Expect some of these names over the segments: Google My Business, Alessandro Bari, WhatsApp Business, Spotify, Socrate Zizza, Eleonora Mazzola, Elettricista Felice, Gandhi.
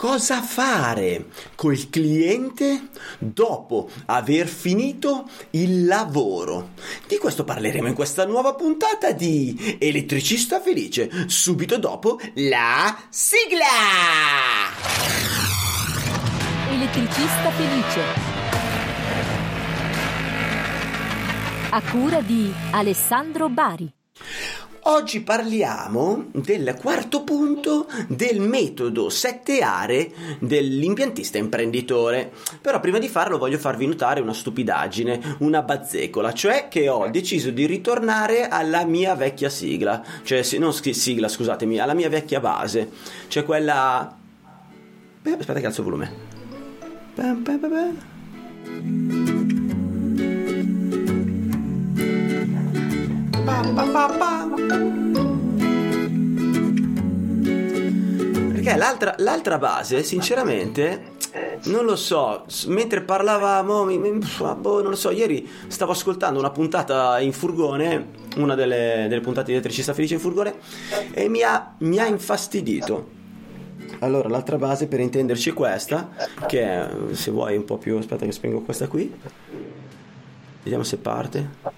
Cosa fare col cliente dopo aver finito il lavoro? Di questo parleremo in questa nuova puntata di Elettricista Felice, subito dopo la sigla! Elettricista Felice, a cura di Alessandro Bari. Oggi parliamo del quarto punto del metodo 7 aree dell'impiantista imprenditore. Però prima di farlo voglio farvi notare una stupidaggine, una bazzecola, cioè che ho deciso di ritornare alla mia vecchia sigla, cioè non sigla, scusatemi, alla mia vecchia base, cioè quella... aspetta che alzo il volume. Perché l'altra base, sinceramente, non lo so, mentre parlavamo, non lo so, ieri stavo ascoltando una puntata in furgone, una delle puntate di Elettricista Felice in furgone, e mi ha infastidito. Allora, l'altra base, per intenderci, è questa, che è, se vuoi un po' più, aspetta che spengo questa qui. Vediamo se parte.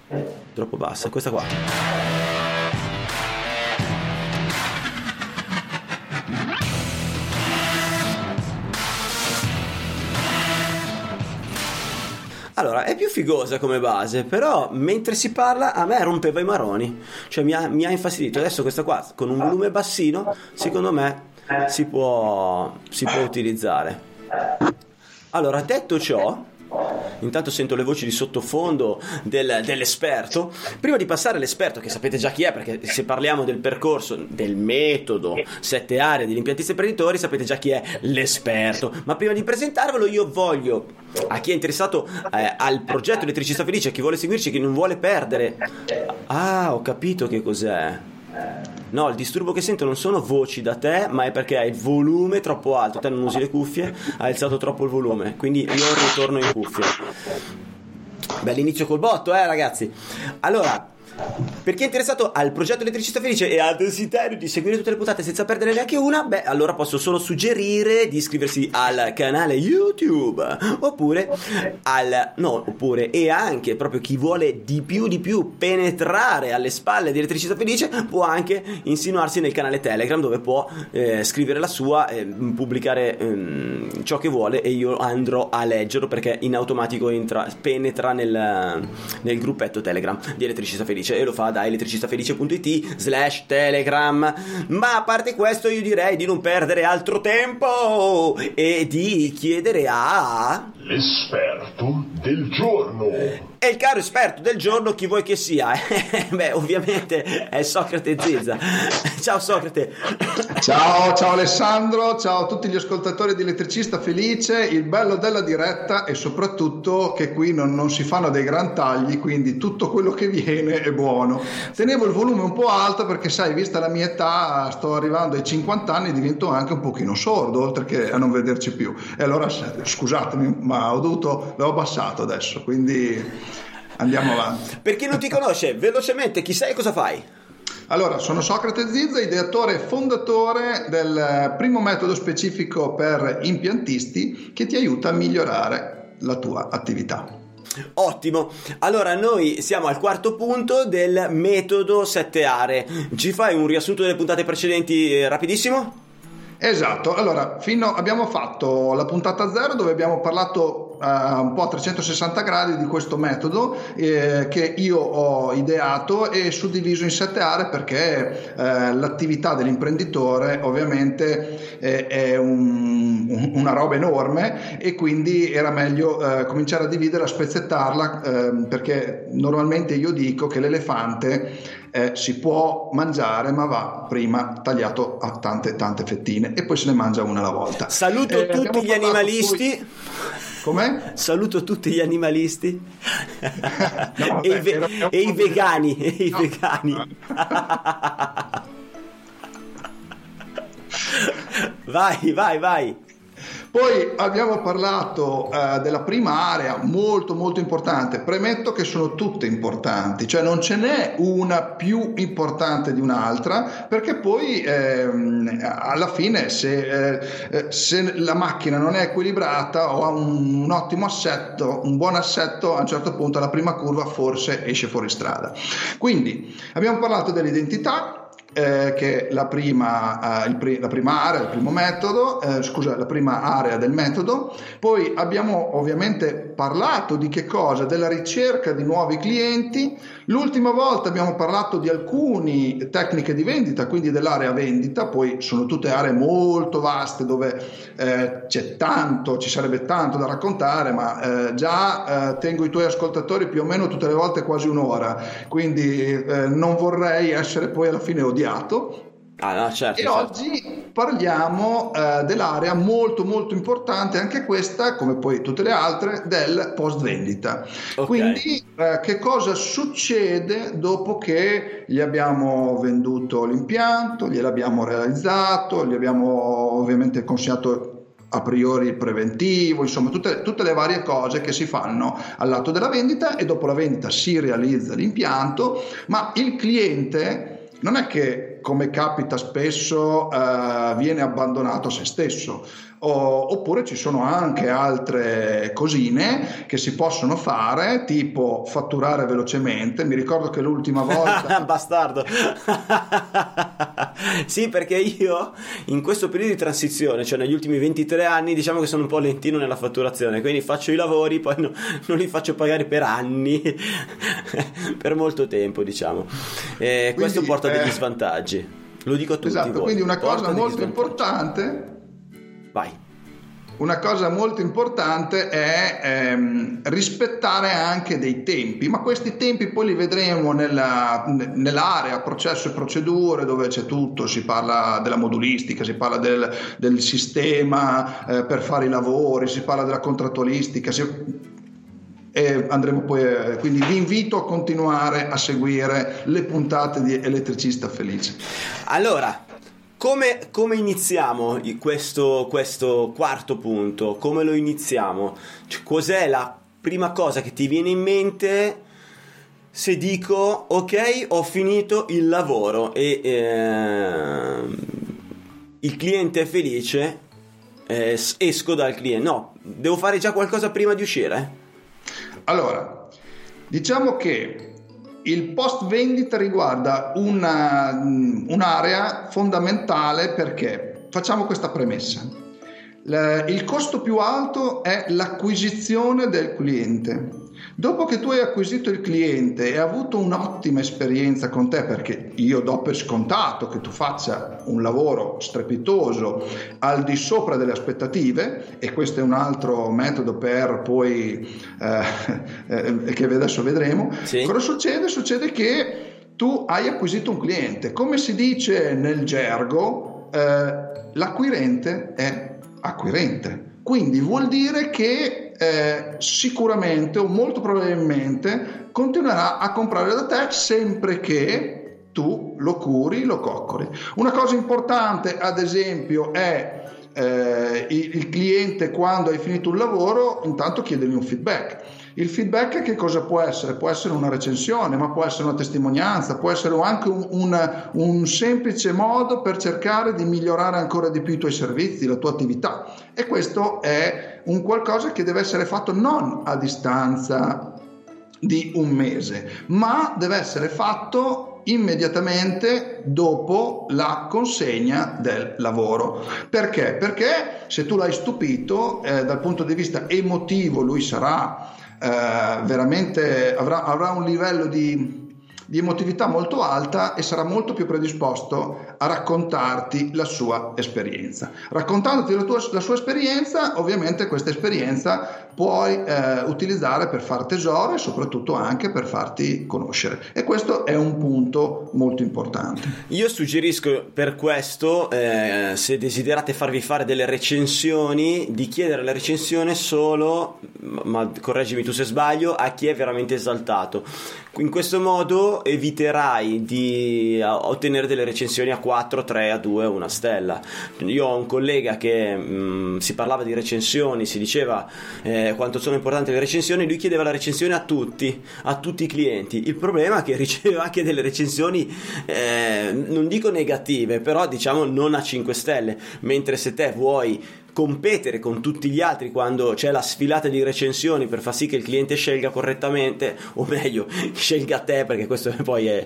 Troppo bassa, questa qua. Allora, è più figosa come base, però mentre si parla a me rompeva i maroni, cioè mi ha infastidito. Adesso questa qua con un volume bassino, secondo me si può utilizzare. Allora, detto ciò, intanto sento le voci di sottofondo dell'esperto. Prima di passare all'esperto, che sapete già chi è, perché se parliamo del percorso del metodo 7 aree degli impiantisti imprenditori sapete già chi è l'esperto, ma prima di presentarvelo io voglio, a chi è interessato al progetto Elettricista Felice, a chi vuole seguirci, chi non vuole perdere, ho capito che cos'è. No, il disturbo che sento non sono voci da te, ma è perché hai il volume troppo alto. Te non usi le cuffie, hai alzato troppo il volume, quindi io ritorno in cuffie. Bell'inizio col botto, ragazzi. Allora, per chi è interessato al progetto Elettricista Felice e ha desiderio di seguire tutte le puntate senza perdere neanche una, allora posso solo suggerire di iscriversi al canale YouTube e anche proprio chi vuole di più penetrare alle spalle di Elettricista Felice può anche insinuarsi nel canale Telegram, dove può scrivere la sua, pubblicare ciò che vuole, e io andrò a leggerlo perché in automatico penetra nel gruppetto Telegram di Elettricista Felice, e lo fa da elettricistafelice.it/telegram. Ma a parte questo, io direi di non perdere altro tempo e di chiedere a l'esperto del giorno. E il caro esperto del giorno, chi vuoi che sia? Ovviamente è Socrate Zizza. Ciao Socrate. Ciao Alessandro, ciao a tutti gli ascoltatori di Elettricista Felice. Il bello della diretta è soprattutto che qui non si fanno dei gran tagli, quindi tutto quello che viene è buono. Tenevo il volume un po' alto perché, sai, vista la mia età, sto arrivando ai 50 anni, divento anche un pochino sordo, oltre che a non vederci più. E allora scusatemi, ma l'ho abbassato adesso, quindi andiamo avanti. Per chi non ti conosce, velocemente, chi sei e cosa fai? Allora, sono Socrate Zizza, ideatore e fondatore del primo metodo specifico per impiantisti che ti aiuta a migliorare la tua attività. Ottimo, allora noi siamo al quarto punto del metodo 7 aree. Ci fai un riassunto delle puntate precedenti rapidissimo? Esatto, allora abbiamo fatto la puntata 0, dove abbiamo parlato un po' a 360 gradi di questo metodo che io ho ideato e suddiviso in 7 aree, perché l'attività dell'imprenditore ovviamente è una roba enorme, e quindi era meglio cominciare a dividerla, a spezzettarla, perché normalmente io dico che l'elefante si può mangiare, ma va prima tagliato a tante fettine e poi se ne mangia una alla volta. Saluto tutti gli animalisti. Com'è? Saluto tutti gli animalisti i vegani. E i vegani. Vai. Poi abbiamo parlato della prima area, molto molto importante. Premetto che sono tutte importanti, cioè non ce n'è una più importante di un'altra, perché poi alla fine se la macchina non è equilibrata o ha un ottimo assetto, un buon assetto, a un certo punto alla prima curva forse esce fuori strada. Quindi abbiamo parlato dell'identità, che è la prima area del metodo. Poi abbiamo ovviamente parlato di che cosa? Della ricerca di nuovi clienti. L'ultima volta abbiamo parlato di alcune tecniche di vendita, quindi dell'area vendita. Poi sono tutte aree molto vaste dove ci sarebbe tanto da raccontare, ma già tengo i tuoi ascoltatori più o meno tutte le volte quasi un'ora, quindi non vorrei essere poi alla fine odiato. Oggi parliamo dell'area molto molto importante, anche questa come poi tutte le altre, del post vendita. Okay. Quindi che cosa succede dopo che gli abbiamo venduto l'impianto, gliel'abbiamo realizzato, gli abbiamo ovviamente consegnato a priori il preventivo, insomma tutte le varie cose che si fanno all'atto della vendita, e dopo la vendita si realizza l'impianto. Ma il cliente non è che, come capita spesso, viene abbandonato a se stesso, oppure ci sono anche altre cosine che si possono fare, tipo fatturare velocemente. Mi ricordo che l'ultima volta bastardo sì, perché io in questo periodo di transizione, cioè negli ultimi 23 anni, diciamo che sono un po' lentino nella fatturazione, quindi faccio i lavori, poi non li faccio pagare per anni per molto tempo, diciamo, e quindi, questo porta a degli svantaggi, lo dico a tutti. Esatto, voi. Quindi una cosa molto importante è rispettare anche dei tempi, ma questi tempi poi li vedremo nell'area processo e procedure, dove c'è tutto, si parla della modulistica, si parla del sistema per fare i lavori, si parla della contrattualistica, e andremo poi quindi vi invito a continuare a seguire le puntate di Elettricista Felice. Allora, come iniziamo questo quarto punto? Come lo iniziamo? Cioè, cos'è la prima cosa che ti viene in mente se dico ok, ho finito il lavoro e il cliente è felice, esco dal cliente? No, devo fare già qualcosa prima di uscire? Allora, diciamo che il post vendita riguarda un'area fondamentale, perché facciamo questa premessa: il costo più alto è l'acquisizione del cliente. Dopo che tu hai acquisito il cliente e hai avuto un'ottima esperienza con te, perché io do per scontato che tu faccia un lavoro strepitoso al di sopra delle aspettative, e questo è un altro metodo per poi che adesso vedremo. Sì. Cosa succede? Succede che tu hai acquisito un cliente, come si dice nel gergo, l'acquirente è acquirente. Quindi vuol dire che sicuramente o molto probabilmente continuerà a comprare da te, sempre che tu lo curi, lo coccoli. Una cosa importante, ad esempio, è il cliente, quando hai finito un lavoro, intanto chiedergli un feedback. Il feedback che cosa può essere? Può essere una recensione, ma può essere una testimonianza, può essere anche un semplice modo per cercare di migliorare ancora di più i tuoi servizi, la tua attività. E questo è un qualcosa che deve essere fatto non a distanza di un mese, ma deve essere fatto immediatamente dopo la consegna del lavoro. Perché? Perché se tu l'hai stupito dal punto di vista emotivo, lui sarà veramente avrà un livello di emotività molto alta e sarà molto più predisposto a raccontarti la sua esperienza. Raccontandoti la sua esperienza, ovviamente questa esperienza puoi utilizzare per far tesoro e soprattutto anche per farti conoscere, e questo è un punto molto importante. Io suggerisco per questo, se desiderate farvi fare delle recensioni, di chiedere la recensione solo, ma correggimi tu se sbaglio, a chi è veramente esaltato. In questo modo eviterai di ottenere delle recensioni a 4, 3, a 2, una stella. Io ho un collega che si parlava di recensioni, si diceva quanto sono importanti le recensioni, lui chiedeva la recensione a tutti i clienti. Il problema è che riceveva anche delle recensioni non dico negative, però diciamo non a 5 stelle, mentre se te vuoi competere con tutti gli altri quando c'è la sfilata di recensioni per far sì che il cliente scelga correttamente, o meglio scelga te, perché questo poi è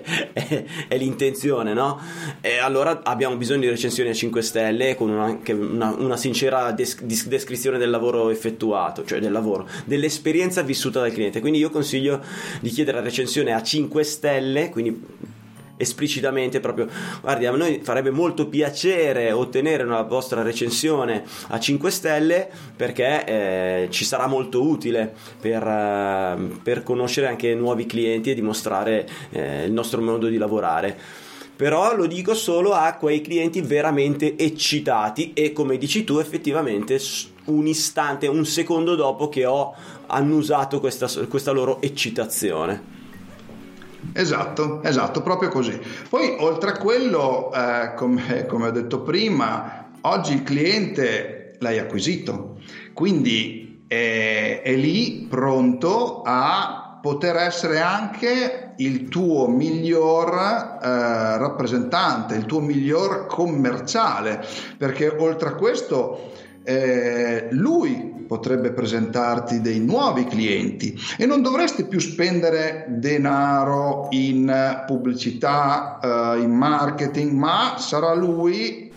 l'intenzione, no? E allora abbiamo bisogno di recensioni a 5 stelle con una sincera descrizione del lavoro effettuato, cioè del lavoro, dell'esperienza vissuta dal cliente. Quindi io consiglio di chiedere la recensione a 5 stelle, quindi esplicitamente proprio: guardi, a noi farebbe molto piacere ottenere una vostra recensione a 5 stelle perché ci sarà molto utile per conoscere anche nuovi clienti e dimostrare il nostro modo di lavorare. Però lo dico solo a quei clienti veramente eccitati e, come dici tu, effettivamente un istante, un secondo dopo che ho annusato questa loro eccitazione. Esatto, proprio così. Poi, oltre a quello, come ho detto prima, oggi il cliente l'hai acquisito, quindi è lì pronto a poter essere anche il tuo miglior rappresentante, il tuo miglior commerciale, perché oltre a questo lui potrebbe presentarti dei nuovi clienti e non dovresti più spendere denaro in pubblicità, in marketing, ma sarà lui,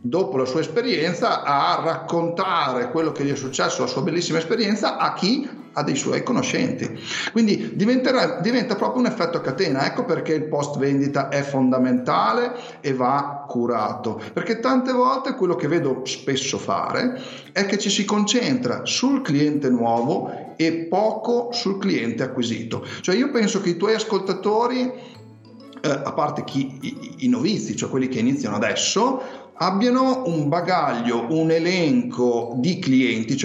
dopo la sua esperienza, a raccontare quello che gli è successo, la sua bellissima esperienza, a chi? A dei suoi conoscenti. Quindi diventa proprio un effetto a catena. Ecco perché il post vendita è fondamentale e va curato, perché tante volte quello che vedo spesso fare è che ci si concentra sul cliente nuovo e poco sul cliente acquisito. Cioè, io penso che i tuoi ascoltatori, a parte i novizi, cioè quelli che iniziano adesso, abbiano un bagaglio, un elenco di clienti,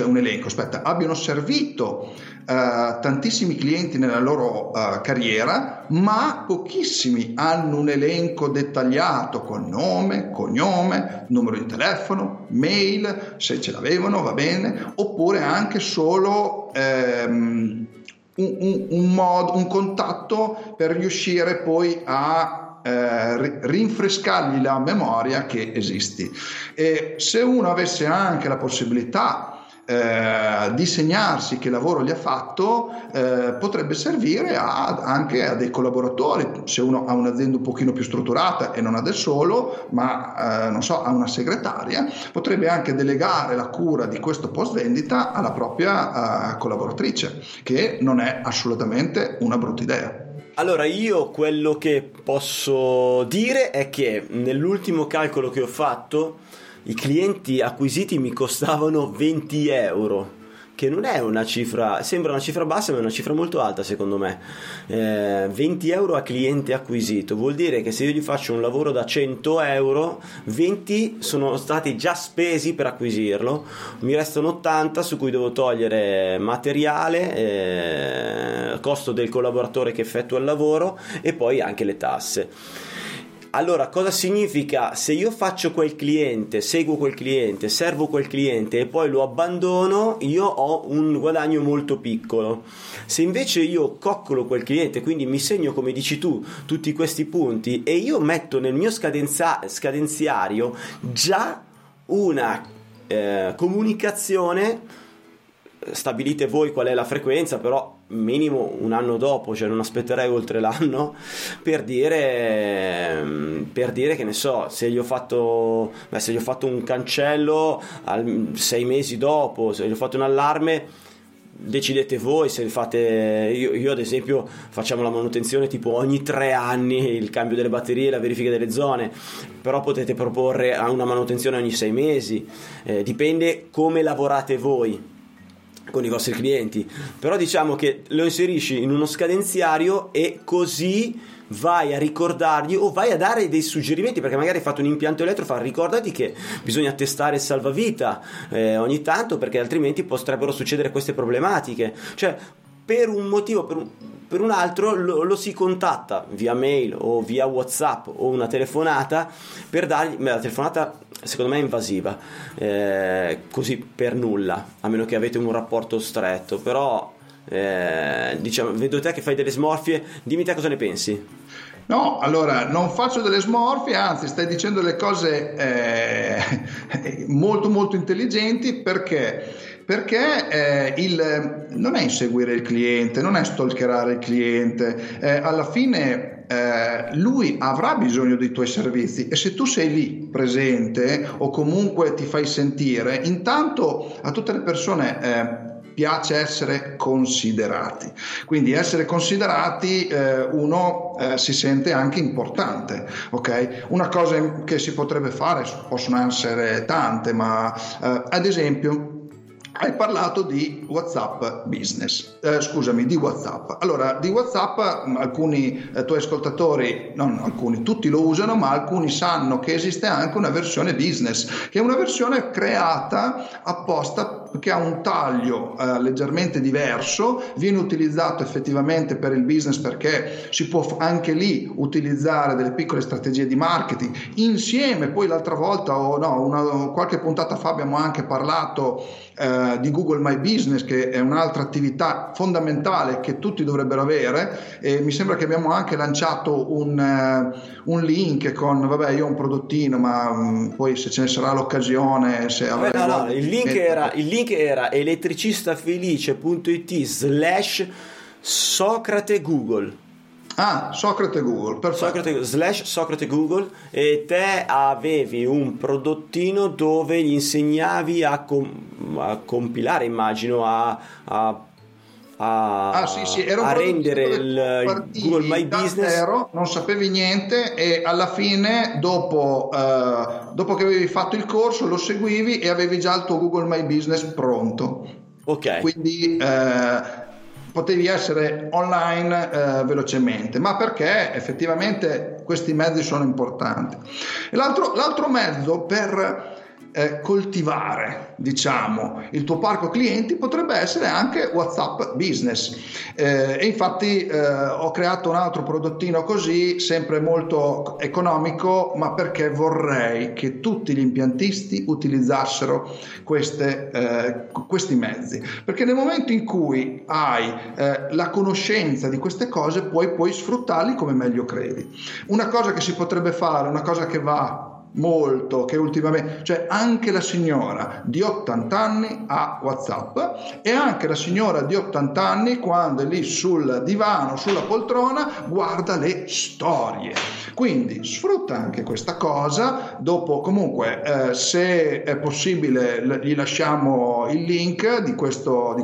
abbiano servito tantissimi clienti nella loro carriera, ma pochissimi hanno un elenco dettagliato con nome, cognome, numero di telefono, mail, se ce l'avevano, va bene, oppure anche solo un contatto per riuscire poi a rinfrescargli la memoria che esisti. E se uno avesse anche la possibilità di segnarsi che lavoro gli ha fatto, potrebbe servire anche a dei collaboratori. Se uno ha un'azienda un pochino più strutturata e non ha del solo, ma ha una segretaria, potrebbe anche delegare la cura di questo post vendita alla propria collaboratrice, che non è assolutamente una brutta idea. Allora, io quello che posso dire è che nell'ultimo calcolo che ho fatto i clienti acquisiti mi costavano 20 euro, che non è una cifra, sembra una cifra bassa ma è una cifra molto alta secondo me. 20 euro a cliente acquisito vuol dire che se io gli faccio un lavoro da 100 euro, 20 sono stati già spesi per acquisirlo, mi restano 80 su cui devo togliere materiale, costo del collaboratore che effettua il lavoro e poi anche le tasse. Allora, cosa significa? Se io faccio quel cliente, seguo quel cliente, servo quel cliente e poi lo abbandono, io ho un guadagno molto piccolo. Se invece io coccolo quel cliente, quindi mi segno, come dici tu, tutti questi punti e io metto nel mio scadenziario già una comunicazione. Stabilite voi qual è la frequenza, però minimo un anno dopo, cioè non aspetterei oltre l'anno per dire che ne so, se gli ho fatto un cancello 6 mesi dopo, se gli ho fatto un allarme, decidete voi se fate. Io ad esempio facciamo la manutenzione tipo ogni 3 anni, il cambio delle batterie, la verifica delle zone, però potete proporre a una manutenzione ogni 6 mesi, dipende come lavorate voi con i vostri clienti. Però diciamo che lo inserisci in uno scadenziario e così vai a ricordargli o vai a dare dei suggerimenti, perché magari hai fatto un impianto elettrofan, ricordati che bisogna testare il salvavita ogni tanto, perché altrimenti potrebbero succedere queste problematiche. Cioè, per un motivo, per un altro lo si contatta via mail o via WhatsApp o una telefonata per dargli, la telefonata secondo me è invasiva, così per nulla, a meno che avete un rapporto stretto, però diciamo, vedo te che fai delle smorfie, dimmi te cosa ne pensi. No, allora non faccio delle smorfie, anzi stai dicendo le cose molto molto intelligenti, perché non è inseguire il cliente, non è stalkerare il cliente, alla fine lui avrà bisogno dei tuoi servizi e se tu sei lì presente o comunque ti fai sentire, intanto a tutte le persone piace essere considerati, quindi essere considerati uno si sente anche importante, ok? Una cosa che si potrebbe fare, possono essere tante, ma ad esempio hai parlato di WhatsApp Business, di WhatsApp. Allora, di WhatsApp alcuni tuoi ascoltatori, non alcuni, tutti lo usano, ma alcuni sanno che esiste anche una versione business, che è una versione creata apposta, che ha un taglio leggermente diverso, viene utilizzato effettivamente per il business, perché si può anche lì utilizzare delle piccole strategie di marketing insieme. Poi l'altra volta qualche puntata fa abbiamo anche parlato di Google My Business, che è un'altra attività fondamentale che tutti dovrebbero avere, e mi sembra che abbiamo anche lanciato un link con io ho un prodottino, ma poi se ce ne sarà l'occasione, se il link era elettricistafelice.it/Socrate Google. Ah, Socrate Google, perfetto. /Socrate Google, e te avevi un prodottino dove gli insegnavi a compilare, immagino, a rendere il Google My Business. Zero, non sapevi niente, e alla fine dopo che avevi fatto il corso lo seguivi e avevi già il tuo Google My Business pronto. Ok. Quindi potevi essere online velocemente, ma perché effettivamente questi mezzi sono importanti. E l'altro mezzo per coltivare, diciamo, il tuo parco clienti potrebbe essere anche WhatsApp Business, e infatti ho creato un altro prodottino così, sempre molto economico, ma perché vorrei che tutti gli impiantisti utilizzassero questi mezzi, perché nel momento in cui hai la conoscenza di queste cose puoi sfruttarli come meglio credi. Una cosa che si potrebbe fare, una cosa che va molto, che ultimamente, cioè anche la signora di 80 anni ha WhatsApp, e anche la signora di 80 anni quando è lì sul divano, sulla poltrona, guarda le storie, quindi sfrutta anche questa cosa. Dopo comunque se è possibile gli lasciamo il link di questo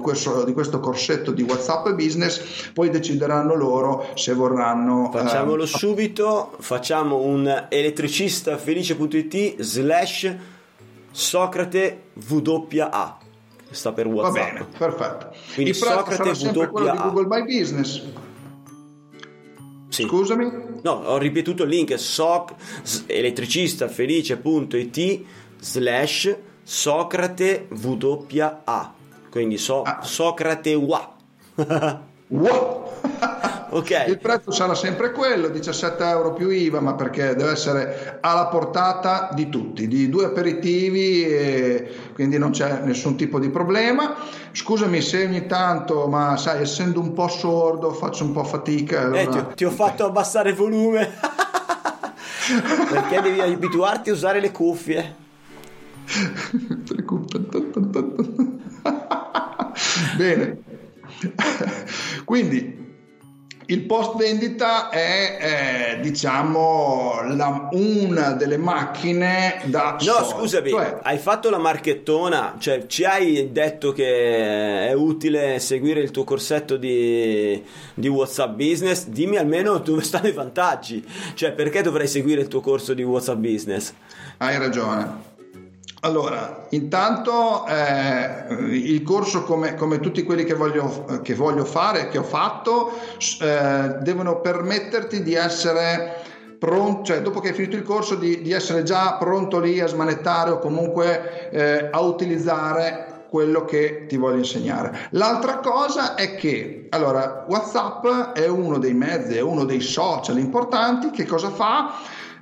corsetto di WhatsApp Business, poi decideranno loro se vorranno. Facciamolo subito, facciamo un elettricista felice .it/Socrate WA, sta per WhatsApp. Va bene, perfetto. Quindi il Socrate WA, quello di Google My Business. Sì. Scusami? No, ho ripetuto il link, elettricistafelice.it/Socrate WA. Quindi Socrate WA. Okay. Il prezzo sarà sempre quello, 17 € più IVA, ma perché deve essere alla portata di tutti, di 2 aperitivi, e quindi non c'è nessun tipo di problema. Scusami se ogni tanto, ma sai, essendo un po' sordo faccio un po' fatica, allora... ti ho fatto abbassare il volume perché devi abituarti a usare le cuffie. Bene. Quindi il post vendita è diciamo una delle macchine da scusami, cioè, hai fatto la marchettona, cioè ci hai detto che è utile seguire il tuo corsetto di WhatsApp Business. Dimmi almeno dove stanno i vantaggi, cioè perché dovrei seguire il tuo corso di WhatsApp Business? Hai ragione. Allora, intanto il corso, come tutti quelli che voglio fare, che ho fatto, devono permetterti di essere pronto, cioè dopo che hai finito il corso di essere già pronto lì a smanettare, o comunque a utilizzare quello che ti voglio insegnare. L'altra cosa è che, allora, WhatsApp è uno dei mezzi, è uno dei social importanti. Che cosa fa?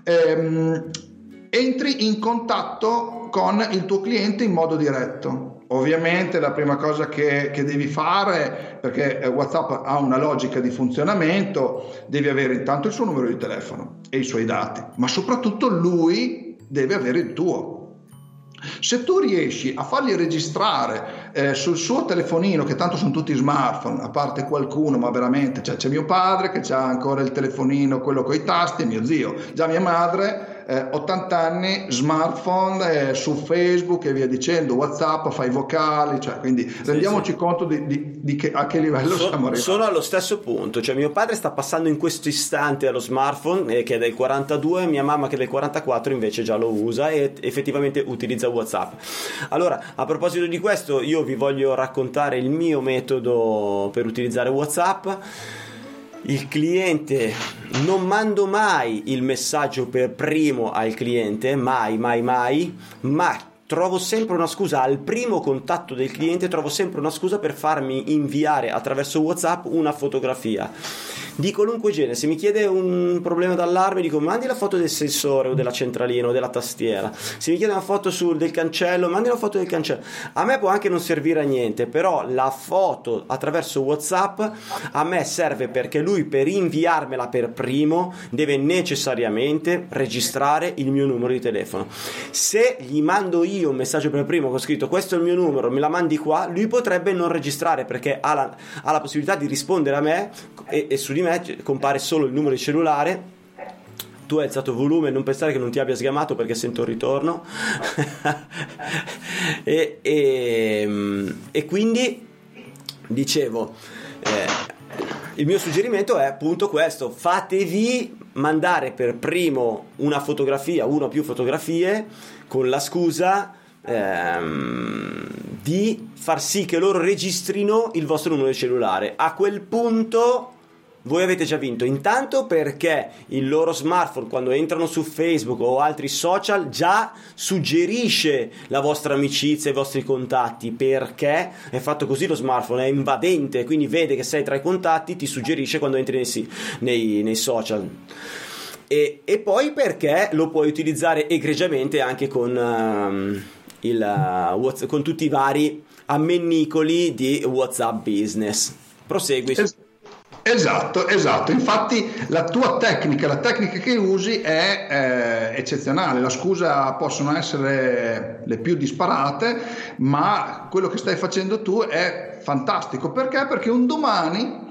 Entri in contatto con il tuo cliente in modo diretto. Ovviamente la prima cosa che devi fare, perché WhatsApp ha una logica di funzionamento, devi avere intanto il suo numero di telefono e i suoi dati, ma soprattutto lui deve avere il tuo. Se tu riesci a fargli registrare sul suo telefonino, che tanto sono tutti smartphone, a parte qualcuno, ma veramente, cioè, c'è mio padre che ha ancora il telefonino, quello coi tasti, mio zio, già mia madre, 80 anni, smartphone, su Facebook e via dicendo, WhatsApp, fai vocali, cioè, quindi sì, rendiamoci conto di che, a che livello siamo arrivati. Sono allo stesso punto, cioè mio padre sta passando in questo istante allo smartphone, che è del 42, mia mamma che è del 44 invece già lo usa e effettivamente utilizza WhatsApp. Allora, a proposito di questo, io vi voglio raccontare il mio metodo per utilizzare WhatsApp. Il cliente, non mando mai il messaggio per primo al cliente, mai, ma trovo sempre una scusa al primo contatto del cliente, trovo sempre una scusa per farmi inviare attraverso WhatsApp una fotografia di qualunque genere. Se mi chiede un problema d'allarme dico mandi la foto del sensore o della centralina o della tastiera, se mi chiede una foto del cancello mandi la foto del cancello. A me può anche non servire a niente, però la foto attraverso WhatsApp a me serve, perché lui per inviarmela per primo deve necessariamente registrare il mio numero di telefono. Se gli mando io un messaggio per primo con scritto questo è il mio numero, me la mandi qua, lui potrebbe non registrare, perché ha la possibilità di rispondere a me e su di me compare solo il numero di cellulare. Tu hai alzato volume, non pensare che non ti abbia sgamato perché sento un ritorno. e quindi dicevo, il mio suggerimento è appunto questo: fatevi mandare per primo una fotografia, una o più fotografie, con la scusa di far sì che loro registrino il vostro numero di cellulare. A quel punto voi avete già vinto, intanto perché il loro smartphone, quando entrano su Facebook o altri social, già suggerisce la vostra amicizia, i vostri contatti, perché è fatto così, lo smartphone è invadente, quindi vede che sei tra i contatti, ti suggerisce quando entri nei social. E poi perché lo puoi utilizzare egregiamente anche con tutti i vari ammennicoli di WhatsApp Business. Prosegui. Esatto, infatti la tecnica che usi è eccezionale. La scusa possono essere le più disparate, ma quello che stai facendo tu è fantastico. Perché? Perché un domani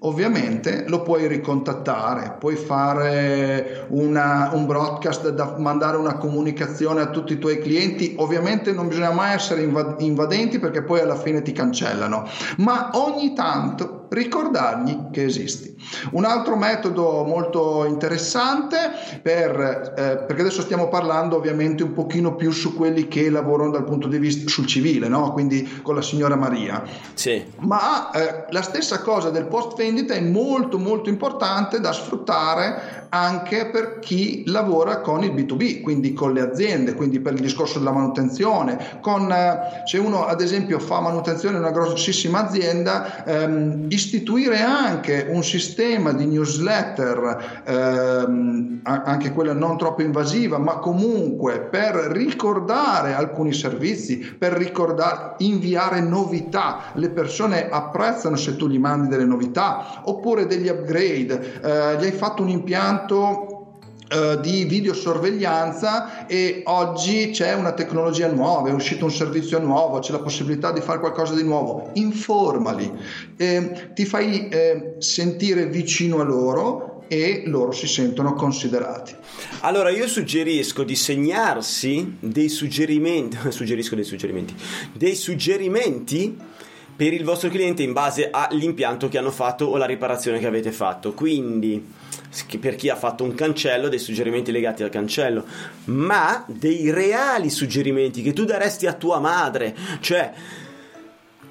ovviamente lo puoi ricontattare, puoi fare un broadcast, da mandare una comunicazione a tutti i tuoi clienti. Ovviamente non bisogna mai essere invadenti, perché poi alla fine ti cancellano, ma ogni tanto ricordargli che esisti. Un altro metodo molto interessante perché adesso stiamo parlando ovviamente un pochino più su quelli che lavorano dal punto di vista sul civile, no? Quindi con la signora Maria. Sì. Ma la stessa cosa del post vendita è molto molto importante da sfruttare anche per chi lavora con il B2B, quindi con le aziende, quindi per il discorso della manutenzione, se uno ad esempio fa manutenzione in una grossissima azienda, istituire anche un sistema di newsletter, anche quella non troppo invasiva, ma comunque per ricordare alcuni servizi, per ricordare, inviare novità. Le persone apprezzano se tu gli mandi delle novità, oppure degli upgrade, gli hai fatto un impianto di videosorveglianza e oggi c'è una tecnologia nuova, è uscito un servizio nuovo, c'è la possibilità di fare qualcosa di nuovo. Informali, ti fai sentire vicino a loro e loro si sentono considerati. Allora io suggerisco di segnarsi dei suggerimenti per il vostro cliente in base all'impianto che hanno fatto o la riparazione che avete fatto. Quindi per chi ha fatto un cancello, dei suggerimenti legati al cancello, ma dei reali suggerimenti che tu daresti a tua madre, cioè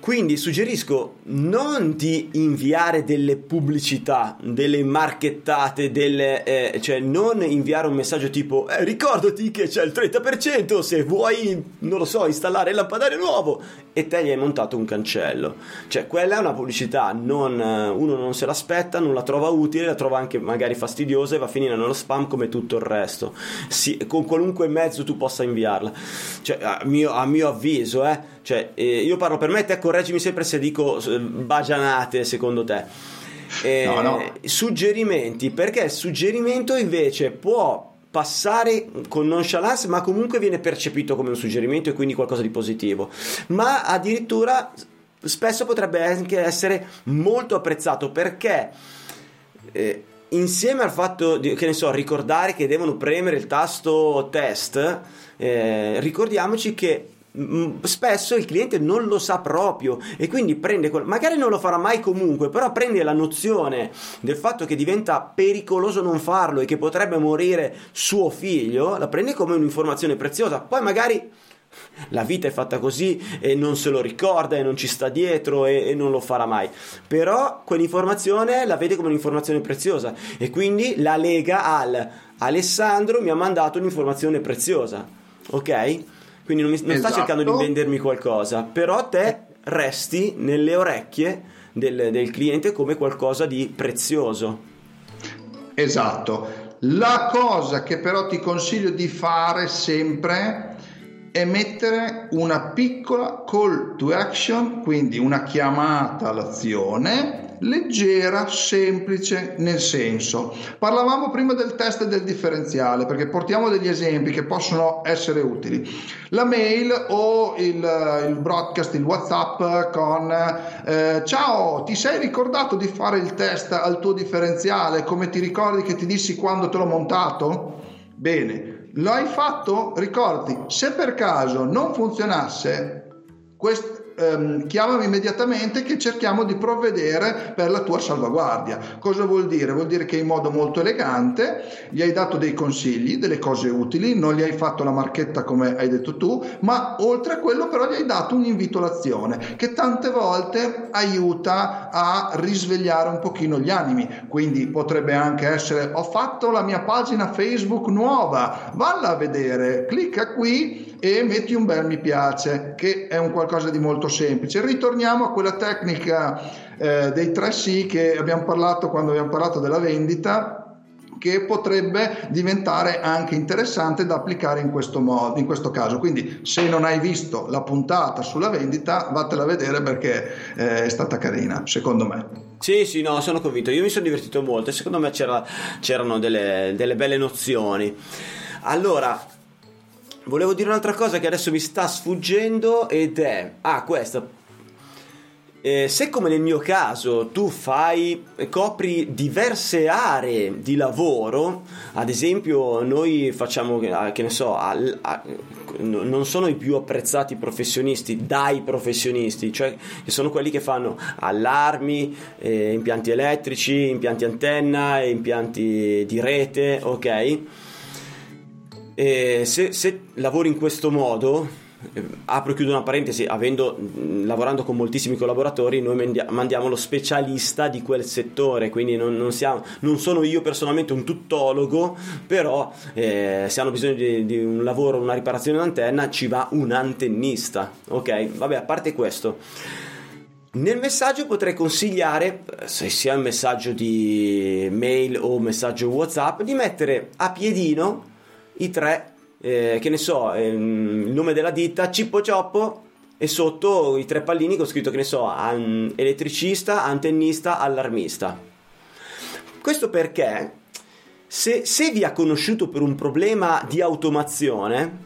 Quindi suggerisco non di inviare delle pubblicità, delle marchettate, cioè non inviare un messaggio tipo ricordati che c'è il 30% se vuoi, non lo so, installare il lampadario nuovo e te gli hai montato un cancello. Cioè quella è una pubblicità, uno non se l'aspetta, non la trova utile, la trova anche magari fastidiosa e va a finire nello spam come tutto il resto, con qualunque mezzo tu possa inviarla. Cioè a mio avviso, io parlo per me, te correggimi sempre se dico bagianate secondo te. No. Suggerimenti, perché il suggerimento invece può passare con nonchalance, ma comunque viene percepito come un suggerimento e quindi qualcosa di positivo, ma addirittura spesso potrebbe anche essere molto apprezzato, perché insieme al fatto di, che ne so, ricordare che devono premere il tasto test, ricordiamoci che spesso il cliente non lo sa proprio e quindi prende magari non lo farà mai comunque, però prende la nozione del fatto che diventa pericoloso non farlo e che potrebbe morire suo figlio, la prende come un'informazione preziosa. Poi magari la vita è fatta così e non se lo ricorda e non ci sta dietro e non lo farà mai, però quell'informazione la vede come un'informazione preziosa e quindi la lega al Alessandro mi ha mandato un'informazione preziosa, ok? Quindi non sta cercando di vendermi qualcosa, però te resti nelle orecchie del cliente come qualcosa di prezioso. Esatto. La cosa che però ti consiglio di fare sempre è mettere una piccola call to action, quindi una chiamata all'azione leggera, semplice, nel senso, parlavamo prima del test e del differenziale, perché portiamo degli esempi che possono essere utili. La mail o il broadcast, il WhatsApp con ciao, ti sei ricordato di fare il test al tuo differenziale come ti ricordi che ti dissi quando te l'ho montato? Bene, lo hai fatto? Ricordi, se per caso non funzionasse questo, chiamami immediatamente che cerchiamo di provvedere per la tua salvaguardia. Cosa vuol dire? Vuol dire che in modo molto elegante gli hai dato dei consigli, delle cose utili, non gli hai fatto la marchetta come hai detto tu, ma oltre a quello però gli hai dato un invito all'azione che tante volte aiuta a risvegliare un pochino gli animi. Quindi potrebbe anche essere: ho fatto la mia pagina Facebook nuova, valla a vedere, clicca qui e metti un bel mi piace, che è un qualcosa di molto semplice. Ritorniamo a quella tecnica dei 3 sì che abbiamo parlato quando abbiamo parlato della vendita, che potrebbe diventare anche interessante da applicare in questo modo, in questo caso. Quindi se non hai visto la puntata sulla vendita, vattela a vedere, perché è stata carina, secondo me. Sì, no, sono convinto, io mi sono divertito molto e secondo me c'erano delle belle nozioni. Allora, volevo dire un'altra cosa che adesso mi sta sfuggendo ed è questa. Se come nel mio caso tu copri diverse aree di lavoro, ad esempio noi facciamo, che ne so, non sono i più apprezzati professionisti dai professionisti, cioè sono quelli che fanno allarmi, impianti elettrici, impianti antenna, impianti di rete, ok? Se lavori in questo modo, apro e chiudo una parentesi, lavorando con moltissimi collaboratori, noi mandiamo lo specialista di quel settore, quindi non sono io personalmente un tuttologo, però se hanno bisogno di un lavoro, una riparazione di un'antenna, ci va un antennista, ok? Vabbè, a parte questo, nel messaggio potrei consigliare, se sia un messaggio di mail o un messaggio WhatsApp, di mettere a piedino i 3, che ne so, il nome della ditta, Cippo Cioppo, e sotto i 3 pallini che ho scritto, che ne so, elettricista, antennista, allarmista. Questo perché se vi ha conosciuto per un problema di automazione,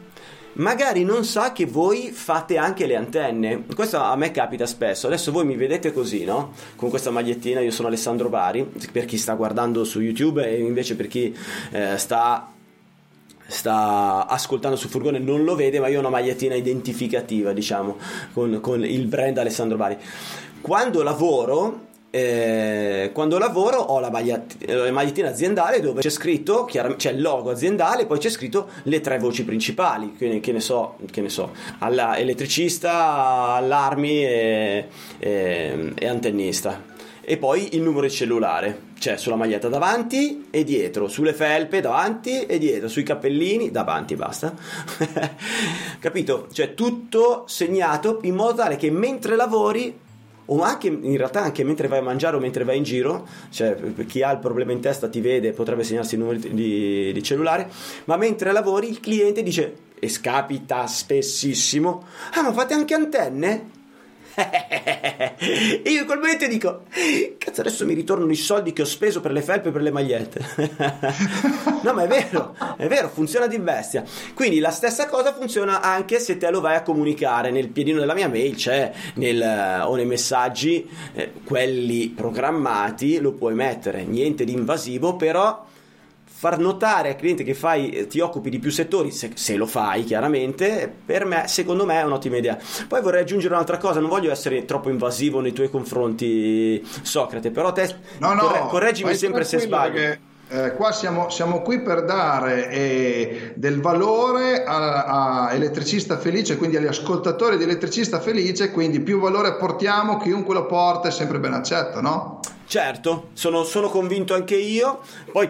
magari non sa che voi fate anche le antenne. Questo a me capita spesso. Adesso voi mi vedete così, no? Con questa magliettina, io sono Alessandro Bari, per chi sta guardando su YouTube, e invece per chi sta ascoltando su Furgone non lo vede, ma io ho una magliettina identificativa, diciamo, con il brand Alessandro Bari. Quando lavoro quando lavoro ho la magliettina aziendale dove c'è scritto, c'è il logo aziendale, poi c'è scritto le tre voci principali, quindi che ne so, alla elettricista, allarmi e antennista. E poi il numero di cellulare, cioè sulla maglietta davanti e dietro, sulle felpe davanti e dietro, sui cappellini davanti, basta. Capito? Cioè tutto segnato in modo tale che mentre lavori, o anche in realtà anche mentre vai a mangiare o mentre vai in giro, cioè chi ha il problema in testa ti vede, potrebbe segnarsi il numero di cellulare, ma mentre lavori il cliente dice, e scapita spessissimo, ah, ma fate anche antenne? E io in quel momento dico, cazzo, adesso mi ritornano i soldi che ho speso per le felpe e per le magliette. No, ma è vero, funziona di bestia. Quindi la stessa cosa funziona anche se te lo vai a comunicare nel piedino della mia mail, cioè o nei messaggi, quelli programmati lo puoi mettere, niente di invasivo, però far notare al cliente che ti occupi di più settori, se lo fai chiaramente, secondo me è un'ottima idea. Poi vorrei aggiungere un'altra cosa, non voglio essere troppo invasivo nei tuoi confronti, Socrate, però te correggimi sempre se sbaglio. Perché... qua siamo qui per dare del valore a Elettricista Felice, quindi agli ascoltatori di Elettricista Felice, quindi più valore apportiamo, chiunque lo porta è sempre ben accetto, no? Certo, sono convinto anche io. Poi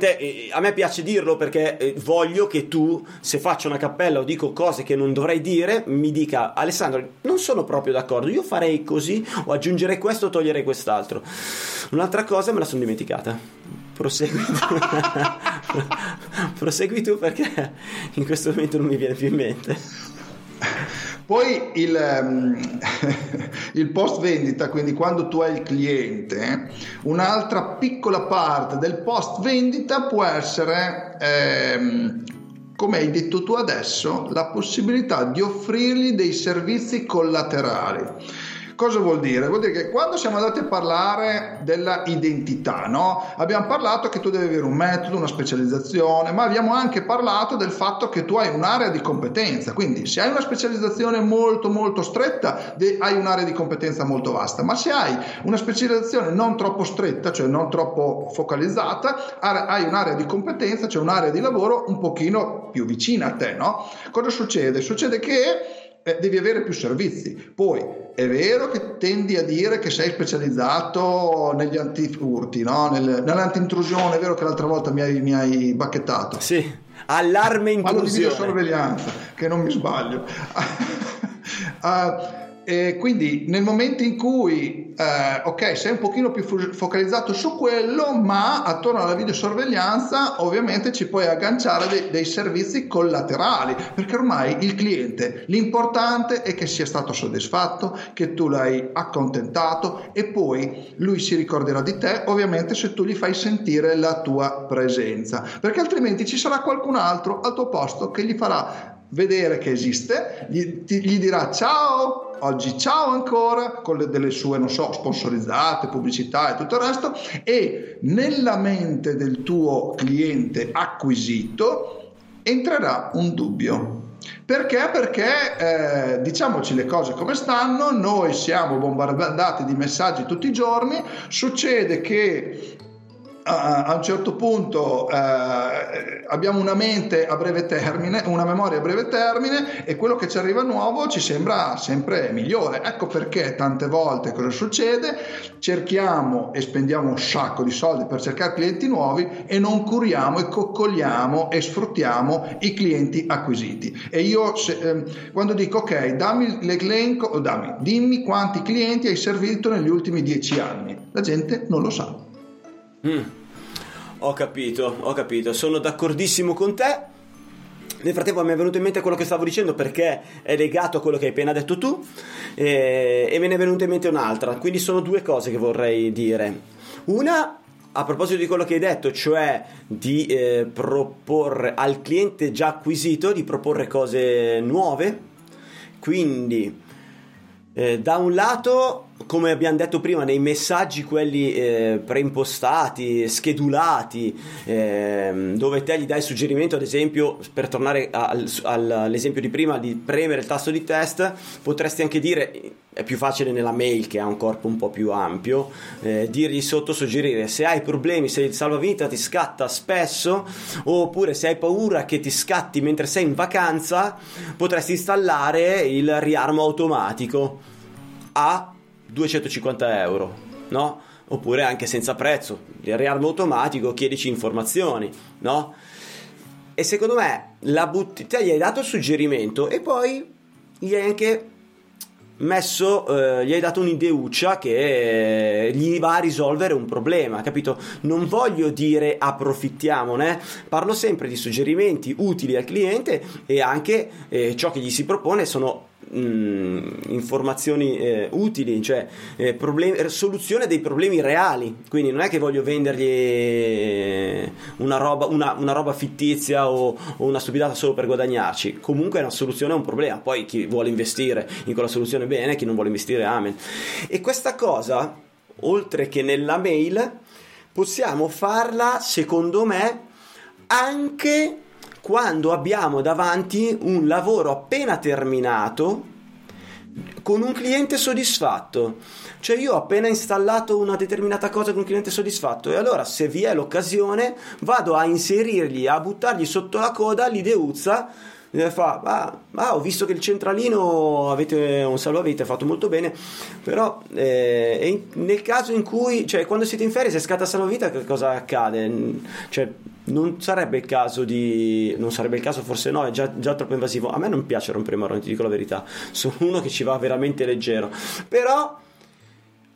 a me piace dirlo perché voglio che tu, se faccio una cappella o dico cose che non dovrei dire, mi dica, Alessandro, non sono proprio d'accordo, io farei così, o aggiungerei questo o toglierei quest'altro. Un'altra cosa me la sono dimenticata. Prosegui tu. Prosegui tu, perché in questo momento non mi viene più in mente. Poi il post vendita, quindi quando tu hai il cliente, un'altra piccola parte del post vendita può essere, come hai detto tu adesso, la possibilità di offrirgli dei servizi collaterali. Cosa vuol dire? Vuol dire che quando siamo andati a parlare della identità, no? Abbiamo parlato che tu devi avere un metodo, una specializzazione, ma abbiamo anche parlato del fatto che tu hai un'area di competenza, quindi se hai una specializzazione molto molto stretta hai un'area di competenza molto vasta, ma se hai una specializzazione non troppo stretta, cioè non troppo focalizzata, hai un'area di competenza, cioè un'area di lavoro un pochino più vicina a te, no? Cosa succede? Succede che devi avere più servizi. Poi è vero che tendi a dire che sei specializzato negli antifurti, no? Nell'antiintrusione, è vero che l'altra volta mi hai bacchettato. Sì, allarme intrusione. Parlo di sorveglianza, che non mi sbaglio. E quindi nel momento in cui ok, sei un pochino più focalizzato su quello, ma attorno alla videosorveglianza ovviamente ci puoi agganciare dei servizi collaterali, perché ormai il cliente, l'importante è che sia stato soddisfatto, che tu l'hai accontentato, e poi lui si ricorderà di te ovviamente se tu gli fai sentire la tua presenza, perché altrimenti ci sarà qualcun altro al tuo posto che gli farà vedere che esiste, gli dirà ciao oggi, ciao ancora, con delle sue, non so, sponsorizzate, pubblicità e tutto il resto, e nella mente del tuo cliente acquisito entrerà un dubbio. Perché diciamoci le cose come stanno, noi siamo bombardati di messaggi tutti i giorni, succede che a un certo punto abbiamo una mente a breve termine, una memoria a breve termine, e quello che ci arriva nuovo ci sembra sempre migliore. Ecco perché tante volte cosa succede? Cerchiamo e spendiamo un sacco di soldi per cercare clienti nuovi e non curiamo e coccoliamo e sfruttiamo i clienti acquisiti. E io quando dico ok, dammi l'elenco, o dimmi quanti clienti hai servito negli ultimi 10 anni, la gente non lo sa. Ho capito, sono d'accordissimo con te. Nel frattempo mi è venuto in mente quello che stavo dicendo, perché è legato a quello che hai appena detto tu, e me ne è venuta in mente un'altra. Quindi sono due cose che vorrei dire. Una, a proposito di quello che hai detto, cioè di proporre al cliente già acquisito, di proporre cose nuove. Quindi da un lato come abbiamo detto prima, nei messaggi quelli preimpostati, schedulati, dove te gli dai il suggerimento, ad esempio, per tornare all'esempio di prima, di premere il tasto di test, potresti anche dire, è più facile nella mail che ha un corpo un po' più ampio, dirgli sotto, suggerire se hai problemi, se il salvavita ti scatta spesso, oppure se hai paura che ti scatti mentre sei in vacanza, potresti installare il riarmo automatico a €250, no? Oppure anche senza prezzo, il riarmo automatico, chiedici informazioni, no? E secondo me te gli hai dato il suggerimento e poi gli hai anche messo, gli hai dato un'ideuccia che gli va a risolvere un problema, capito? Non voglio dire approfittiamone, parlo sempre di suggerimenti utili al cliente, e anche ciò che gli si propone sono informazioni utili, cioè soluzione dei problemi reali. Quindi non è che voglio vendergli una roba fittizia o una stupidata solo per guadagnarci. Comunque è una soluzione a un problema, poi chi vuole investire in quella soluzione bene, chi non vuole investire amen. E questa cosa, oltre che nella mail, possiamo farla secondo me anche quando abbiamo davanti un lavoro appena terminato con un cliente soddisfatto. Cioè io ho appena installato una determinata cosa con un cliente soddisfatto, e allora se vi è l'occasione vado a inserirgli, a buttargli sotto la coda l'ideuzza, fa ho visto che il centralino avete un salvavita fatto molto bene, però nel caso in cui, cioè quando siete in ferie, se scatta salvavita, che cosa accade? Cioè non sarebbe il caso, forse no, è già troppo invasivo. A me non piace rompere i marroni, ti dico la verità, sono uno che ci va veramente leggero, però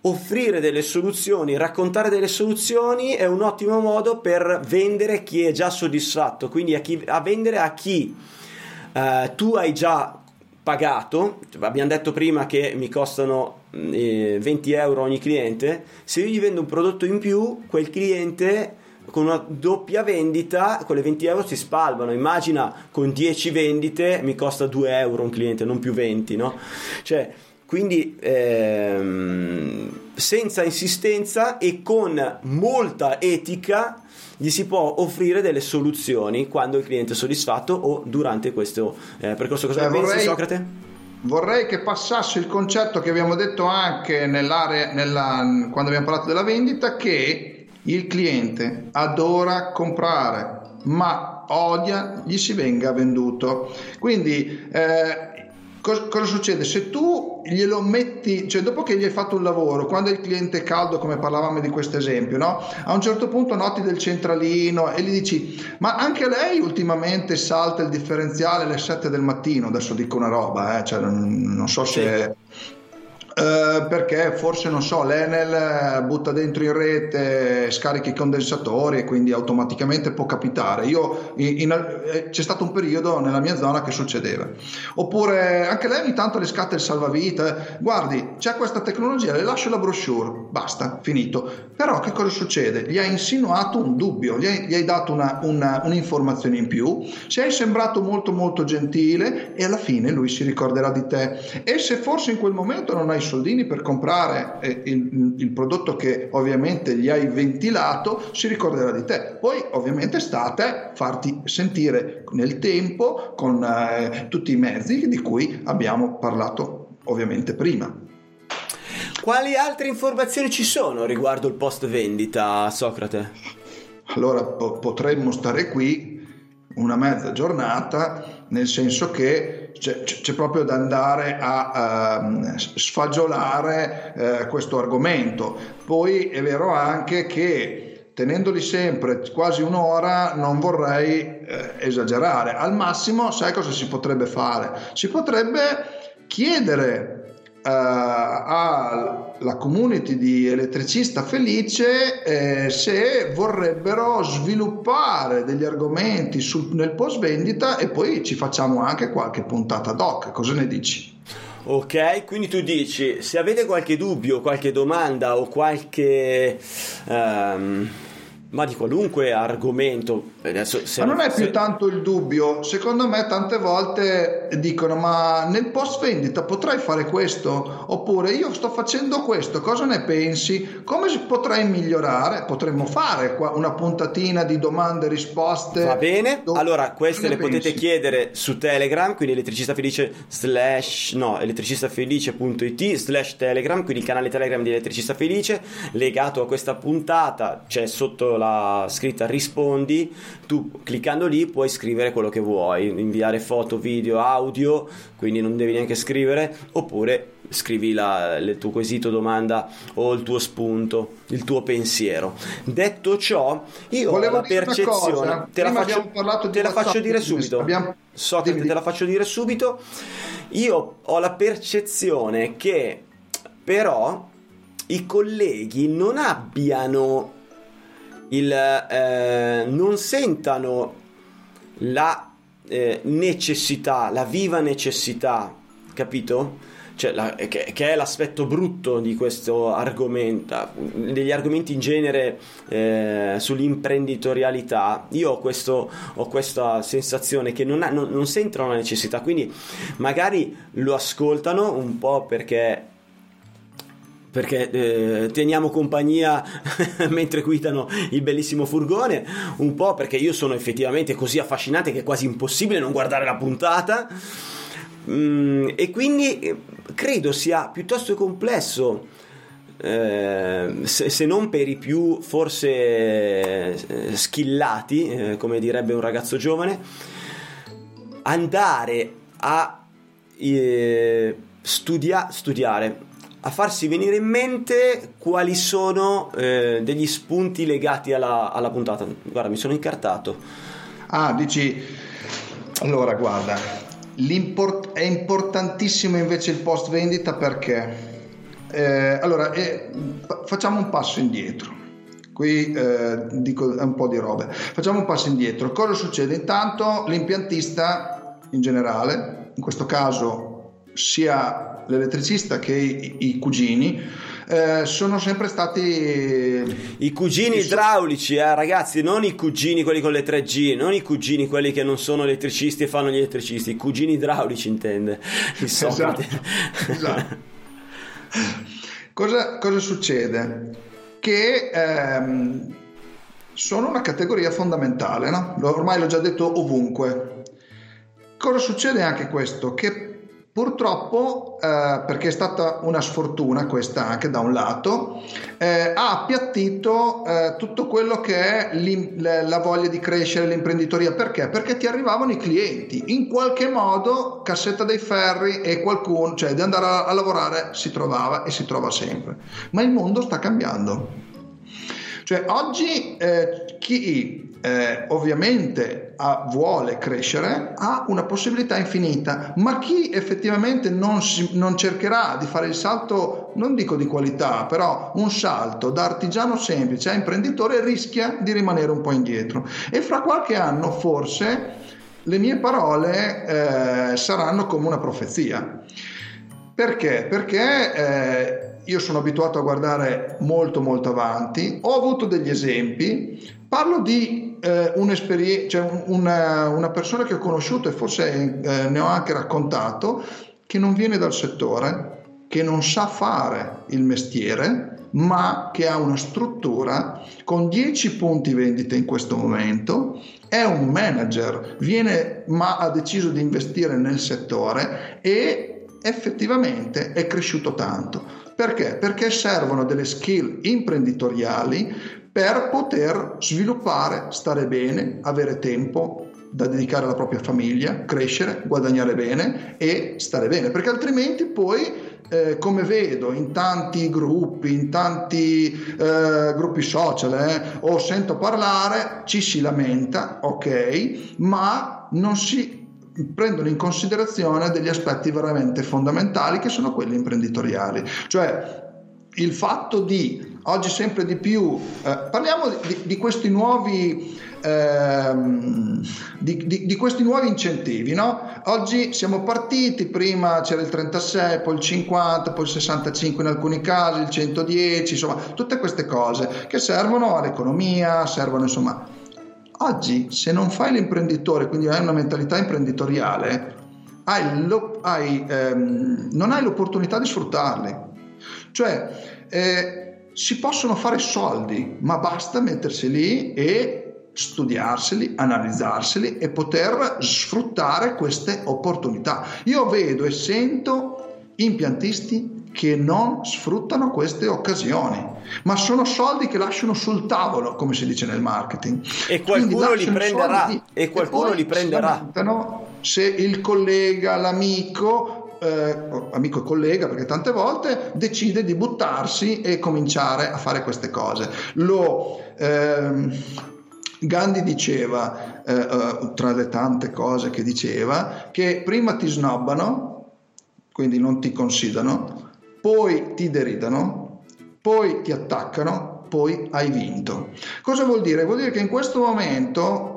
offrire delle soluzioni, raccontare delle soluzioni è un ottimo modo per vendere chi è già soddisfatto, quindi a vendere a chi tu hai già pagato. Abbiamo detto prima che mi costano €20 ogni cliente. Se io gli vendo un prodotto in più, quel cliente con una doppia vendita, con le €20 si spalmano. Immagina con 10 vendite mi costa €2 un cliente, non più 20, no? Cioè, quindi senza insistenza e con molta etica gli si può offrire delle soluzioni quando il cliente è soddisfatto o durante questo percorso. Cosa ne pensi, Socrate? Vorrei che passasse il concetto che abbiamo detto anche quando abbiamo parlato della vendita, che il cliente adora comprare ma odia gli si venga venduto. Quindi cosa succede? Se tu glielo metti, cioè dopo che gli hai fatto un lavoro, quando il cliente è caldo, come parlavamo di questo esempio, no? A un certo punto noti del centralino e gli dici: ma anche lei ultimamente salta il differenziale alle 7 del mattino, adesso dico una roba, cioè, non so se... Sì. Perché forse, non so, l'Enel butta dentro in rete, scarichi i condensatori e quindi automaticamente può capitare. C'è stato un periodo nella mia zona che succedeva. Oppure anche lei ogni tanto le scatta il salvavita, guardi c'è questa tecnologia, le lascio la brochure, basta, finito. Però che cosa succede? Gli hai insinuato un dubbio, gli hai dato un'informazione in più, sei sembrato molto molto gentile e alla fine lui si ricorderà di te. E se forse in quel momento non hai soldini per comprare il prodotto che ovviamente gli hai ventilato, si ricorderà di te. Poi ovviamente sta a te farti sentire nel tempo con tutti i mezzi di cui abbiamo parlato ovviamente prima. Quali altre informazioni ci sono riguardo il post vendita, Socrate? Allora potremmo stare qui una mezza giornata, nel senso che c'è proprio da andare a sfagiolare questo argomento. Poi è vero anche che tenendoli sempre quasi un'ora non vorrei esagerare. Al massimo, sai cosa si potrebbe fare? Si potrebbe chiedere alla community di Elettricista Felice se vorrebbero sviluppare degli argomenti nel post vendita, e poi ci facciamo anche qualche puntata ad hoc. Cosa ne dici? Ok, quindi tu dici, se avete qualche dubbio, qualche domanda o qualche ma di qualunque argomento. Adesso, se ma non è più tanto il dubbio, secondo me tante volte dicono: ma nel post vendita potrei fare questo, oppure io sto facendo questo, cosa ne pensi, come potrei migliorare? Potremmo fare una puntatina di domande e risposte, va bene? Allora queste le potete chiedere su Telegram, quindi elettricista felice elettricistafelice.it/telegram, quindi il canale Telegram di Elettricista Felice. Legato a questa puntata c'è sotto la scritta rispondi, tu cliccando lì puoi scrivere quello che vuoi, inviare foto, video, audio, quindi non devi neanche scrivere, oppure scrivi il tuo quesito, domanda o il tuo spunto, il tuo pensiero. Detto ciò, io volevo ho la percezione, te la faccio dire subito, io ho la percezione che però i colleghi non abbiano non sentano la necessità, la viva necessità, capito? Cioè che è l'aspetto brutto di questo argomento, degli argomenti in genere sull'imprenditorialità. Io ho questa sensazione che non sentono la necessità, quindi magari lo ascoltano un po' perché teniamo compagnia mentre guidano il bellissimo furgone, un po' perché io sono effettivamente così affascinante che è quasi impossibile non guardare la puntata, e quindi credo sia piuttosto complesso, se non per i più forse schillati, come direbbe un ragazzo giovane, andare a studiare, a farsi venire in mente quali sono degli spunti legati alla puntata. Guarda, mi sono incartato. Allora guarda, è importantissimo invece il post vendita, perché facciamo un passo indietro. Qui dico un po' di robe. Facciamo un passo indietro. Cosa succede? Intanto l'impiantista in generale, in questo caso sia l'elettricista che i cugini, sono sempre stati i cugini idraulici, ragazzi, non i cugini quelli con le 3G, non i cugini quelli che non sono elettricisti e fanno gli elettricisti, i cugini idraulici intende il Socrate. Esatto. Cosa succede? Che sono una categoria fondamentale, no? Ormai l'ho già detto ovunque. Cosa succede anche questo? Che purtroppo, perché è stata una sfortuna questa anche da un lato, ha appiattito tutto quello che è la voglia di crescere, l'imprenditoria. Perché? Perché ti arrivavano i clienti, in qualche modo cassetta dei ferri, e qualcuno, cioè di andare a lavorare, si trovava e si trova sempre. Ma il mondo sta cambiando. Cioè oggi chi... ovviamente vuole crescere, ha una possibilità infinita, ma chi effettivamente non cercherà di fare il salto, non dico di qualità, però un salto da artigiano semplice a imprenditore, rischia di rimanere un po' indietro, e fra qualche anno forse le mie parole saranno come una profezia. Perché? Perché io sono abituato a guardare molto molto avanti, ho avuto degli esempi. Parlo di un'esperienza, cioè una persona che ho conosciuto, e forse ne ho anche raccontato, che non viene dal settore, che non sa fare il mestiere, ma che ha una struttura con 10 punti vendite in questo momento, è un manager, ma ha deciso di investire nel settore e effettivamente è cresciuto tanto. Perché? Perché servono delle skill imprenditoriali per poter sviluppare, stare bene, avere tempo da dedicare alla propria famiglia, crescere, guadagnare bene e stare bene, perché altrimenti poi come vedo in tanti gruppi, gruppi social, o sento parlare, ci si lamenta, ok, ma non si prendono in considerazione degli aspetti veramente fondamentali, che sono quelli imprenditoriali, cioè il fatto di oggi sempre di più, parliamo di questi nuovi di questi nuovi incentivi, no? Oggi siamo partiti, prima c'era il 36, poi il 50, poi il 65 in alcuni casi, il 110, insomma tutte queste cose che servono all'economia, servono insomma. Oggi se non fai l'imprenditore, quindi hai una mentalità imprenditoriale, non hai l'opportunità di sfruttarli, cioè si possono fare soldi, ma basta mettersi lì e studiarseli, analizzarseli e poter sfruttare queste opportunità. Io vedo e sento impiantisti che non sfruttano queste occasioni, ma sono soldi che lasciano sul tavolo, come si dice nel marketing, e qualcuno li prenderà e qualcuno li prenderà se il collega, l'amico, amico e collega, perché tante volte decide di buttarsi e cominciare a fare queste cose. Gandhi diceva, tra le tante cose che diceva, che prima ti snobbano, quindi non ti considerano, poi ti deridano, poi ti attaccano, poi hai vinto. Cosa vuol dire? Vuol dire che in questo momento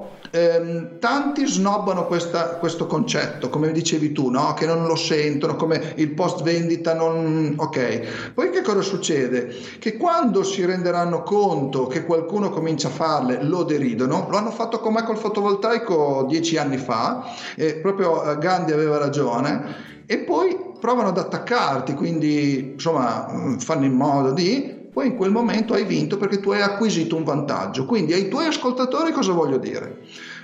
tanti snobbano questo concetto, come dicevi tu, no? Che non lo sentono, come il post vendita non... Ok, poi che cosa succede? Che quando si renderanno conto che qualcuno comincia a farle, lo deridono. Lo hanno fatto con me col fotovoltaico 10 anni fa, e proprio Gandhi aveva ragione, e poi provano ad attaccarti, quindi insomma fanno in modo di... Poi in quel momento hai vinto perché tu hai acquisito un vantaggio. Quindi ai tuoi ascoltatori cosa voglio dire?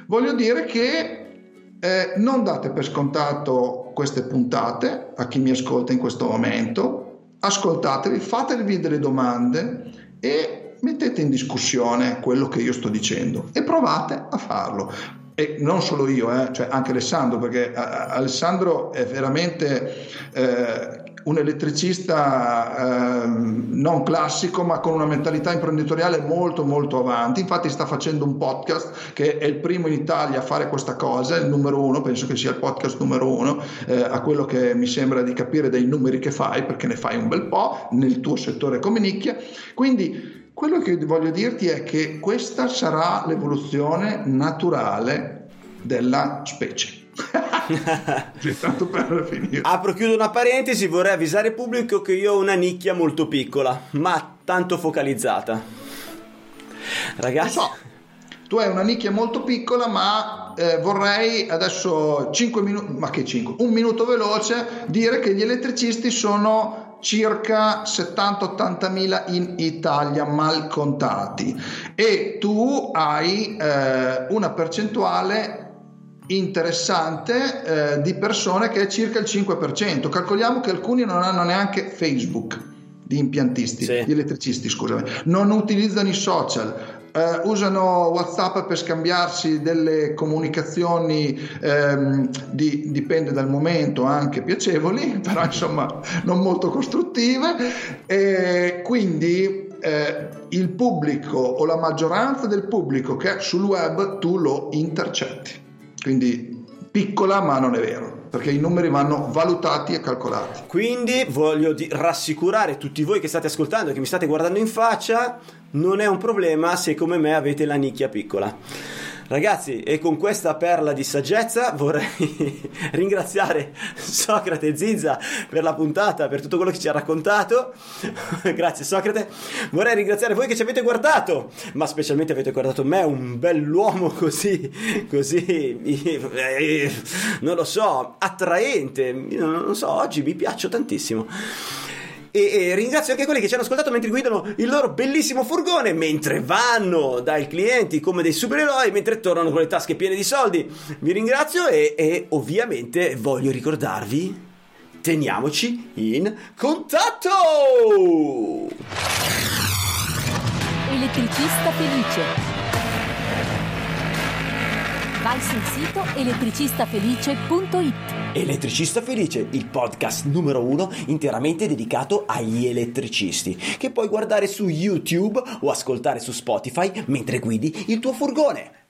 Voglio dire che non date per scontato queste puntate a chi mi ascolta in questo momento, ascoltatevi, fatevi delle domande e mettete in discussione quello che io sto dicendo e provate a farlo. E non solo io, cioè anche Alessandro, perché Alessandro è veramente... un elettricista non classico, ma con una mentalità imprenditoriale molto molto avanti. Infatti sta facendo un podcast che è il primo in Italia a fare questa cosa, il numero 1, penso che sia il podcast numero 1 a quello che mi sembra di capire dai numeri che fai, perché ne fai un bel po' nel tuo settore come nicchia. Quindi quello che voglio dirti è che questa sarà l'evoluzione naturale della specie. Tanto per finire. Apro, chiudo una parentesi, vorrei avvisare il pubblico che io ho una nicchia molto piccola, ma tanto focalizzata. Ragazzi, lo so, tu hai una nicchia molto piccola, ma vorrei adesso 5 minuti, ma che 5? Un minuto veloce, dire che gli elettricisti sono circa 70-80 mila in Italia mal contati, e tu hai una percentuale interessante di persone che è circa il 5%. Calcoliamo che alcuni non hanno neanche Facebook, di impiantisti, sì. Di elettricisti, scusami, non utilizzano i social, usano WhatsApp per scambiarsi delle comunicazioni, dipende dal momento, anche piacevoli, però insomma non molto costruttive, e quindi il pubblico o la maggioranza del pubblico che è sul web tu lo intercetti. Quindi piccola, ma non è vero, perché i numeri vanno valutati e calcolati. Quindi voglio rassicurare tutti voi che state ascoltando e che mi state guardando in faccia: non è un problema se come me avete la nicchia piccola. Ragazzi, e con questa perla di saggezza vorrei ringraziare Socrate Zizza per la puntata, per tutto quello che ci ha raccontato. Grazie Socrate. Vorrei ringraziare voi che ci avete guardato, ma specialmente avete guardato me, un bell'uomo così non lo so, attraente, non so, oggi mi piaccio tantissimo. E ringrazio anche quelli che ci hanno ascoltato mentre guidano il loro bellissimo furgone, mentre vanno dai clienti come dei supereroi, mentre tornano con le tasche piene di soldi. Vi ringrazio e ovviamente voglio ricordarvi: teniamoci in contatto! Elettricista Felice. Vai sul sito elettricistafelice.it. Elettricista Felice, il podcast numero 1 interamente dedicato agli elettricisti, che puoi guardare su YouTube o ascoltare su Spotify mentre guidi il tuo furgone.